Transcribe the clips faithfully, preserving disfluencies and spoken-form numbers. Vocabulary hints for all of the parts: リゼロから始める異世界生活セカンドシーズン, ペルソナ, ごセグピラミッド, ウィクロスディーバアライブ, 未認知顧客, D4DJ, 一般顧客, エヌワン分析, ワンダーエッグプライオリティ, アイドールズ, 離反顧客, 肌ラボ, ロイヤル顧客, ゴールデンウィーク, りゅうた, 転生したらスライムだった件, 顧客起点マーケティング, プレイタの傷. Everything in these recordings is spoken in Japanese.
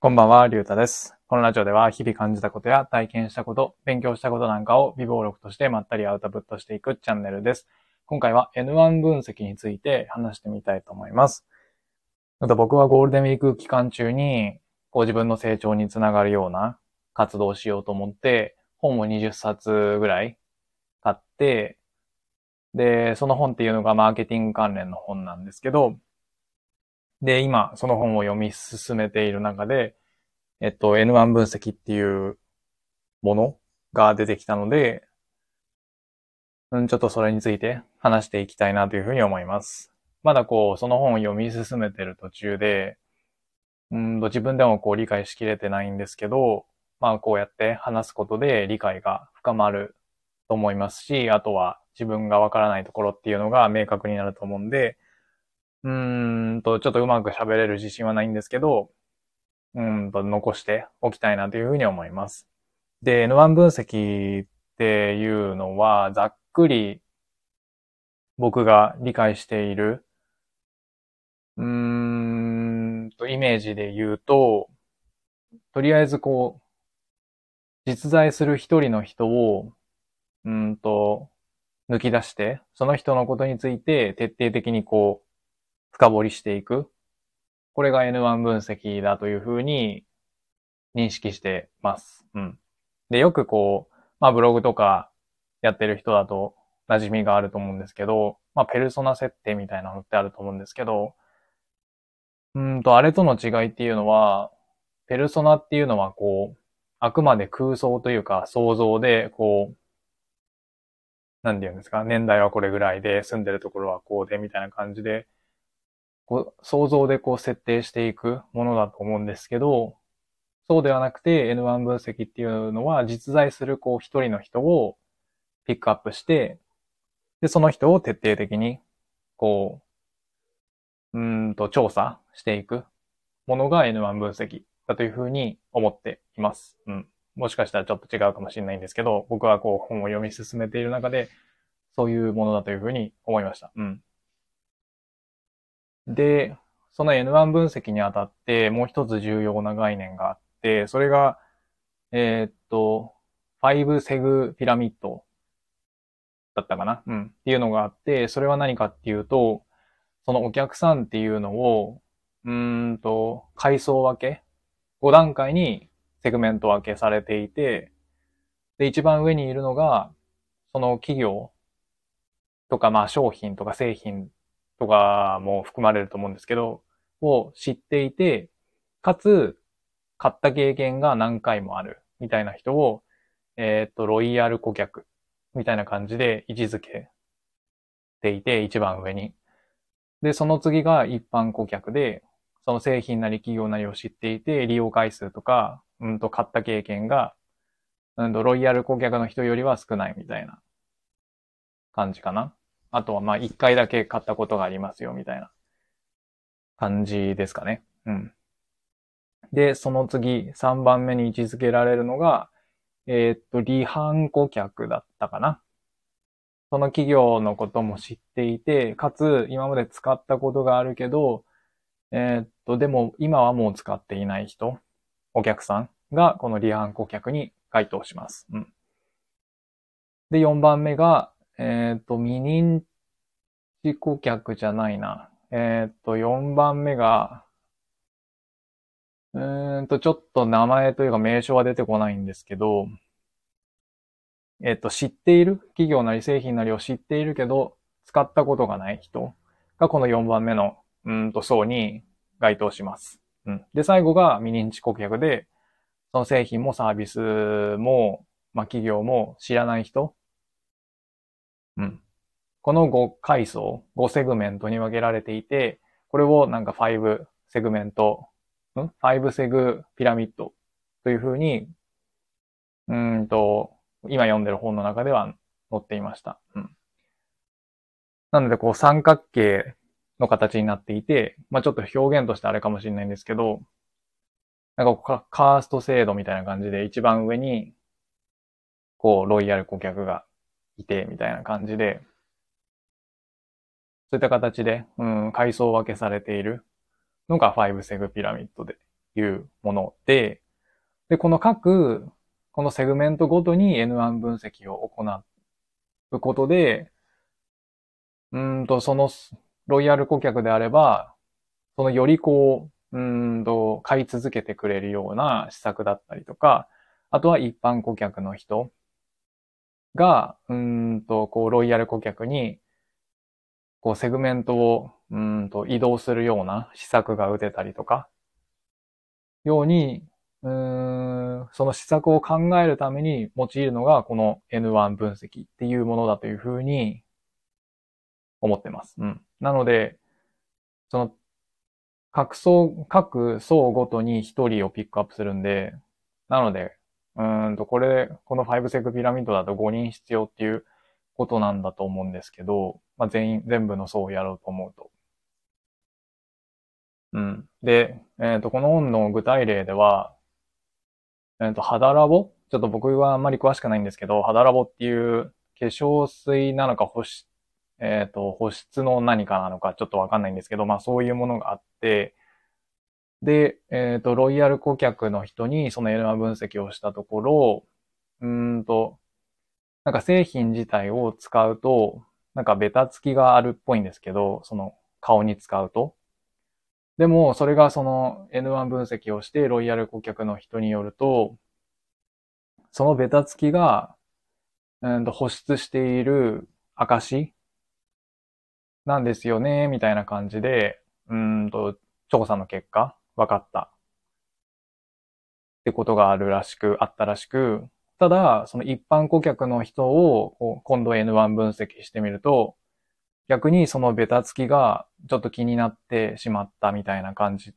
こんばんは、りゅうたです。このラジオでは日々感じたことや体験したこと、勉強したことなんかを微暴録としてまったりアウトプットしていくチャンネルです。今回は エヌワン 分析について話してみたいと思います。僕はゴールデンウィーク期間中にこう自分の成長につながるような活動をしようと思って本をにじゅっさつぐらい買って、で、その本っていうのがマーケティング関連の本なんですけど、で、今、その本を読み進めている中で、えっと、エヌワン 分析っていうものが出てきたので、うん、ちょっとそれについて話していきたいなというふうに思います。まだこう、その本を読み進めてる途中で、うんと、自分でもこう理解しきれてないんですけど、まあこうやって話すことで理解が深まると思いますし、あとは自分がわからないところっていうのが明確になると思うんで、うーんと、ちょっとうまく喋れる自信はないんですけど、うーんと、残しておきたいなというふうに思います。で、エヌワン 分析っていうのは、ざっくり僕が理解している、うーんと、イメージで言うと、とりあえずこう、実在する一人の人を、うーんと、抜き出して、その人のことについて徹底的にこう、深掘りしていく。これが エヌワン 分析だというふうに認識してます。うん。で、よくこう、まあブログとかやってる人だと馴染みがあると思うんですけど、まあペルソナ設定みたいなのってあると思うんですけど、うんと、あれとの違いっていうのは、ペルソナっていうのはこう、あくまで空想というか想像で、こう、なんて言うんですか、年代はこれぐらいで、住んでるところはこうで、みたいな感じで、こう想像でこう設定していくものだと思うんですけど、そうではなくて エヌワン 分析っていうのは実在するこう一人の人をピックアップして、で、その人を徹底的にこう、うーんと調査していくものが エヌワン 分析だというふうに思っています。うん。もしかしたらちょっと違うかもしれないんですけど、僕はこう本を読み進めている中でそういうものだというふうに思いました。うん。で、その エヌワン 分析にあたってもう一つ重要な概念があって、それが、えーっと、ごセグピラミッドだったかな、うん、っていうのがあって、それは何かっていうと、そのお客さんっていうのを、うーんと、階層分け、ご段階にセグメント分けされていて、で、一番上にいるのが、その企業とか、まあ商品とか製品、とかも含まれると思うんですけど、を知っていて、かつ、買った経験が何回もある、みたいな人を、えー、っと、ロイヤル顧客、みたいな感じで位置づけていて、一番上に。で、その次が一般顧客で、その製品なり企業なりを知っていて、利用回数とか、うんと、買った経験が、うんと、ロイヤル顧客の人よりは少ない、みたいな感じかな。あとはまあ一回だけ買ったことがありますよみたいな感じですかね。うん。で、その次さんばんめに位置づけられるのが、えー、っと、離反顧客だったかな。その企業のことも知っていて、かつ今まで使ったことがあるけど、えー、っと、でも今はもう使っていない人、お客さんがこの離反顧客に該当します。うん。で、よんばんめが、えっと、未認知顧客じゃないな。えっと、よんばんめが、うーんと、ちょっと名前というか名称は出てこないんですけど、えっと、知っている企業なり製品なりを知っているけど、使ったことがない人がこのよんばんめの、うーんと、層に該当します。うん。で、最後が未認知顧客で、その製品もサービスも、まあ、企業も知らない人、うん、このごかいそう、ごセグメントに分けられていて、これをなんかごセグメント、ん ?ご セグピラミッドというふうに、うーんと、今読んでる本の中では載っていました。うん、なので、こう三角形の形になっていて、まぁ、あ、ちょっと表現としてあれかもしれないんですけど、なんかカースト制度みたいな感じで一番上に、こう、ロイヤル顧客が、いて、みたいな感じで、そういった形で、うん、階層分けされているのがごセグピラミッドでいうもので、で、この各、このセグメントごとに エヌワン 分析を行うことで、うんと、そのロイヤル顧客であれば、そのよりこう、うんと、買い続けてくれるような施策だったりとか、あとは一般顧客の人が、うんと、こう、ロイヤル顧客に、こう、セグメントを、うんと、移動するような施策が打てたりとか、ように、うーん、その施策を考えるために用いるのが、この エヌワン 分析っていうものだというふうに思ってます。うん。なので、その、各層、各層ごとに一人をピックアップするんで、なので、うーんと、これ、このごセグピラミッドだとごにん必要っていうことなんだと思うんですけど、まあ、全員、全部の層をやろうと思うと。うん。で、えっと、この本の具体例では、えっと、肌ラボ？ちょっと僕はあんまり詳しくないんですけど、肌ラボっていう化粧水なのか保湿、えっと、保湿の何かなのかちょっとわかんないんですけど、まあそういうものがあって、で、えっと、ロイヤル顧客の人にそのエヌワン分析をしたところ、うーんと、なんか製品自体を使うと、なんかベタつきがあるっぽいんですけど、その顔に使うと。でも、それがその エヌワン 分析をして、ロイヤル顧客の人によると、そのベタつきが、うんと保湿している証なんですよね、みたいな感じで、うんと、調査の結果、分かった。ってことがあるらしく、あったらしく、ただ、その一般顧客の人を、今度 エヌワン 分析してみると、逆にそのベタつきがちょっと気になってしまったみたいな感じ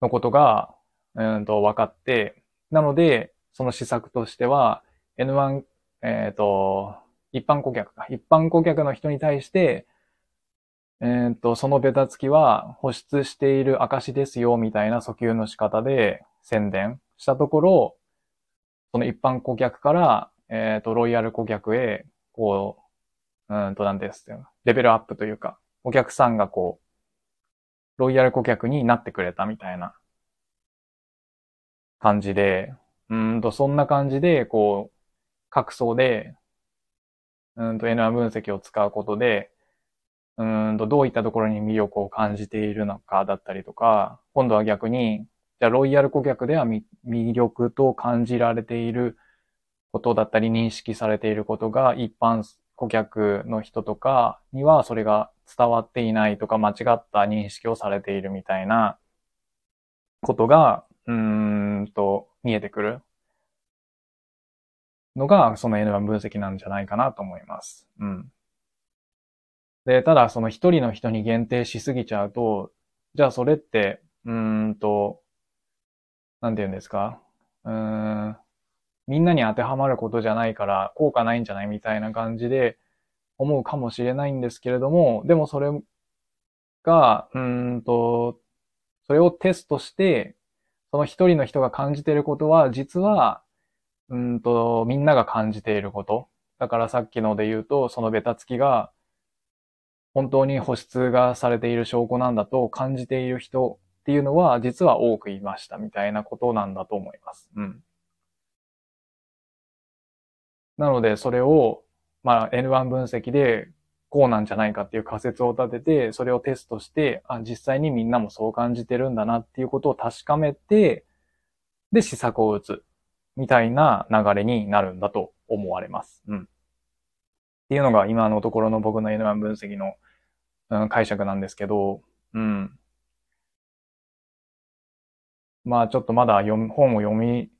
のことが、うんと分かって、なので、その施策としては、エヌワン、えっと、一般顧客か、一般顧客の人に対して、えっと、そのベタつきは保湿している証ですよ、みたいな訴求の仕方で宣伝したところ、その一般顧客から、えっと、ロイヤル顧客へ、こう、うんとなんですよ。レベルアップというか、お客さんがこう、ロイヤル顧客になってくれたみたいな感じで、うんと、そんな感じで、こう、各層で、うんと、エヌワン 分析を使うことで、うんと、どういったところに魅力を感じているのかだったりとか、今度は逆に、じゃあ、ロイヤル顧客では魅力と感じられていることだったり、認識されていることが一般、顧客の人とかにはそれが伝わっていないとか間違った認識をされているみたいなことが、うーんと見えてくるのがその エヌワン 分析なんじゃないかなと思います。うん。で、ただその一人の人に限定しすぎちゃうと、じゃあそれって、うーんと、なんて言うんですか？うーん。みんなに当てはまることじゃないから効果ないんじゃないみたいな感じで思うかもしれないんですけれども、でもそれが、うーんと、それをテストして、その一人の人が感じていることは、実は、うーんと、みんなが感じていること。だからさっきので言うと、そのベタつきが、本当に保湿がされている証拠なんだと感じている人っていうのは、実は多くいましたみたいなことなんだと思います。うん。なので、それを、まあ、エヌワン 分析で、こうなんじゃないかっていう仮説を立てて、それをテストして、あ、実際にみんなもそう感じてるんだなっていうことを確かめて、で、施策を打つ。みたいな流れになるんだと思われます。うん。っていうのが、今のところの僕の エヌワン 分析の、うん、解釈なんですけど、うん。まあ、ちょっとまだ読本を読み、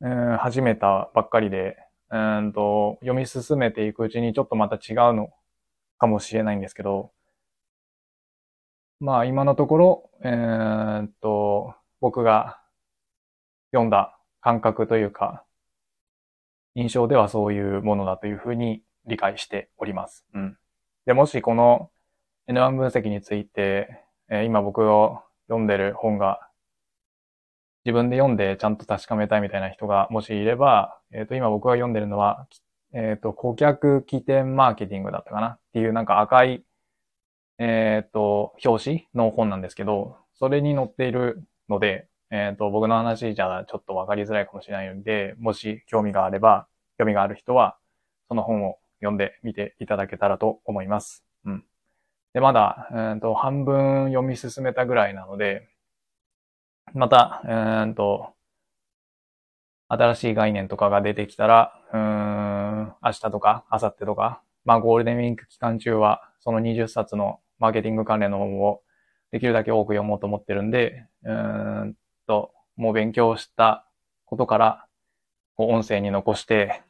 うん、始めたばっかりで、うんと、読み進めていくうちにちょっとまた違うのかもしれないんですけど、まあ今のところ、えー、と、僕が読んだ感覚というか、印象ではそういうものだというふうに理解しております。うん。で、もしこの エヌワン 分析について、えー、今僕を読んでる本が自分で読んでちゃんと確かめたいみたいな人がもしいれば、えっと、今僕が読んでるのは、えっと、顧客起点マーケティングだったかなっていうなんか赤い、えっと、表紙の本なんですけど、それに載っているので、えっと、僕の話じゃちょっとわかりづらいかもしれないので、もし興味があれば、興味がある人は、その本を読んでみていただけたらと思います。うん。で、まだ、えっと、半分読み進めたぐらいなので、また、えっと、新しい概念とかが出てきたら、うーん、明日とか、明後日とか、まあ、ゴールデンウィーク期間中は、そのにじゅっさつのマーケティング関連の本をできるだけ多く読もうと思ってるんで、うーんと、もう勉強したことから、こう音声に残して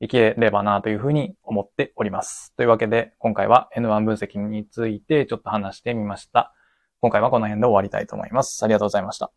いければなというふうに思っております。というわけで、今回は エヌワン 分析についてちょっと話してみました。今回はこの辺で終わりたいと思います。ありがとうございました。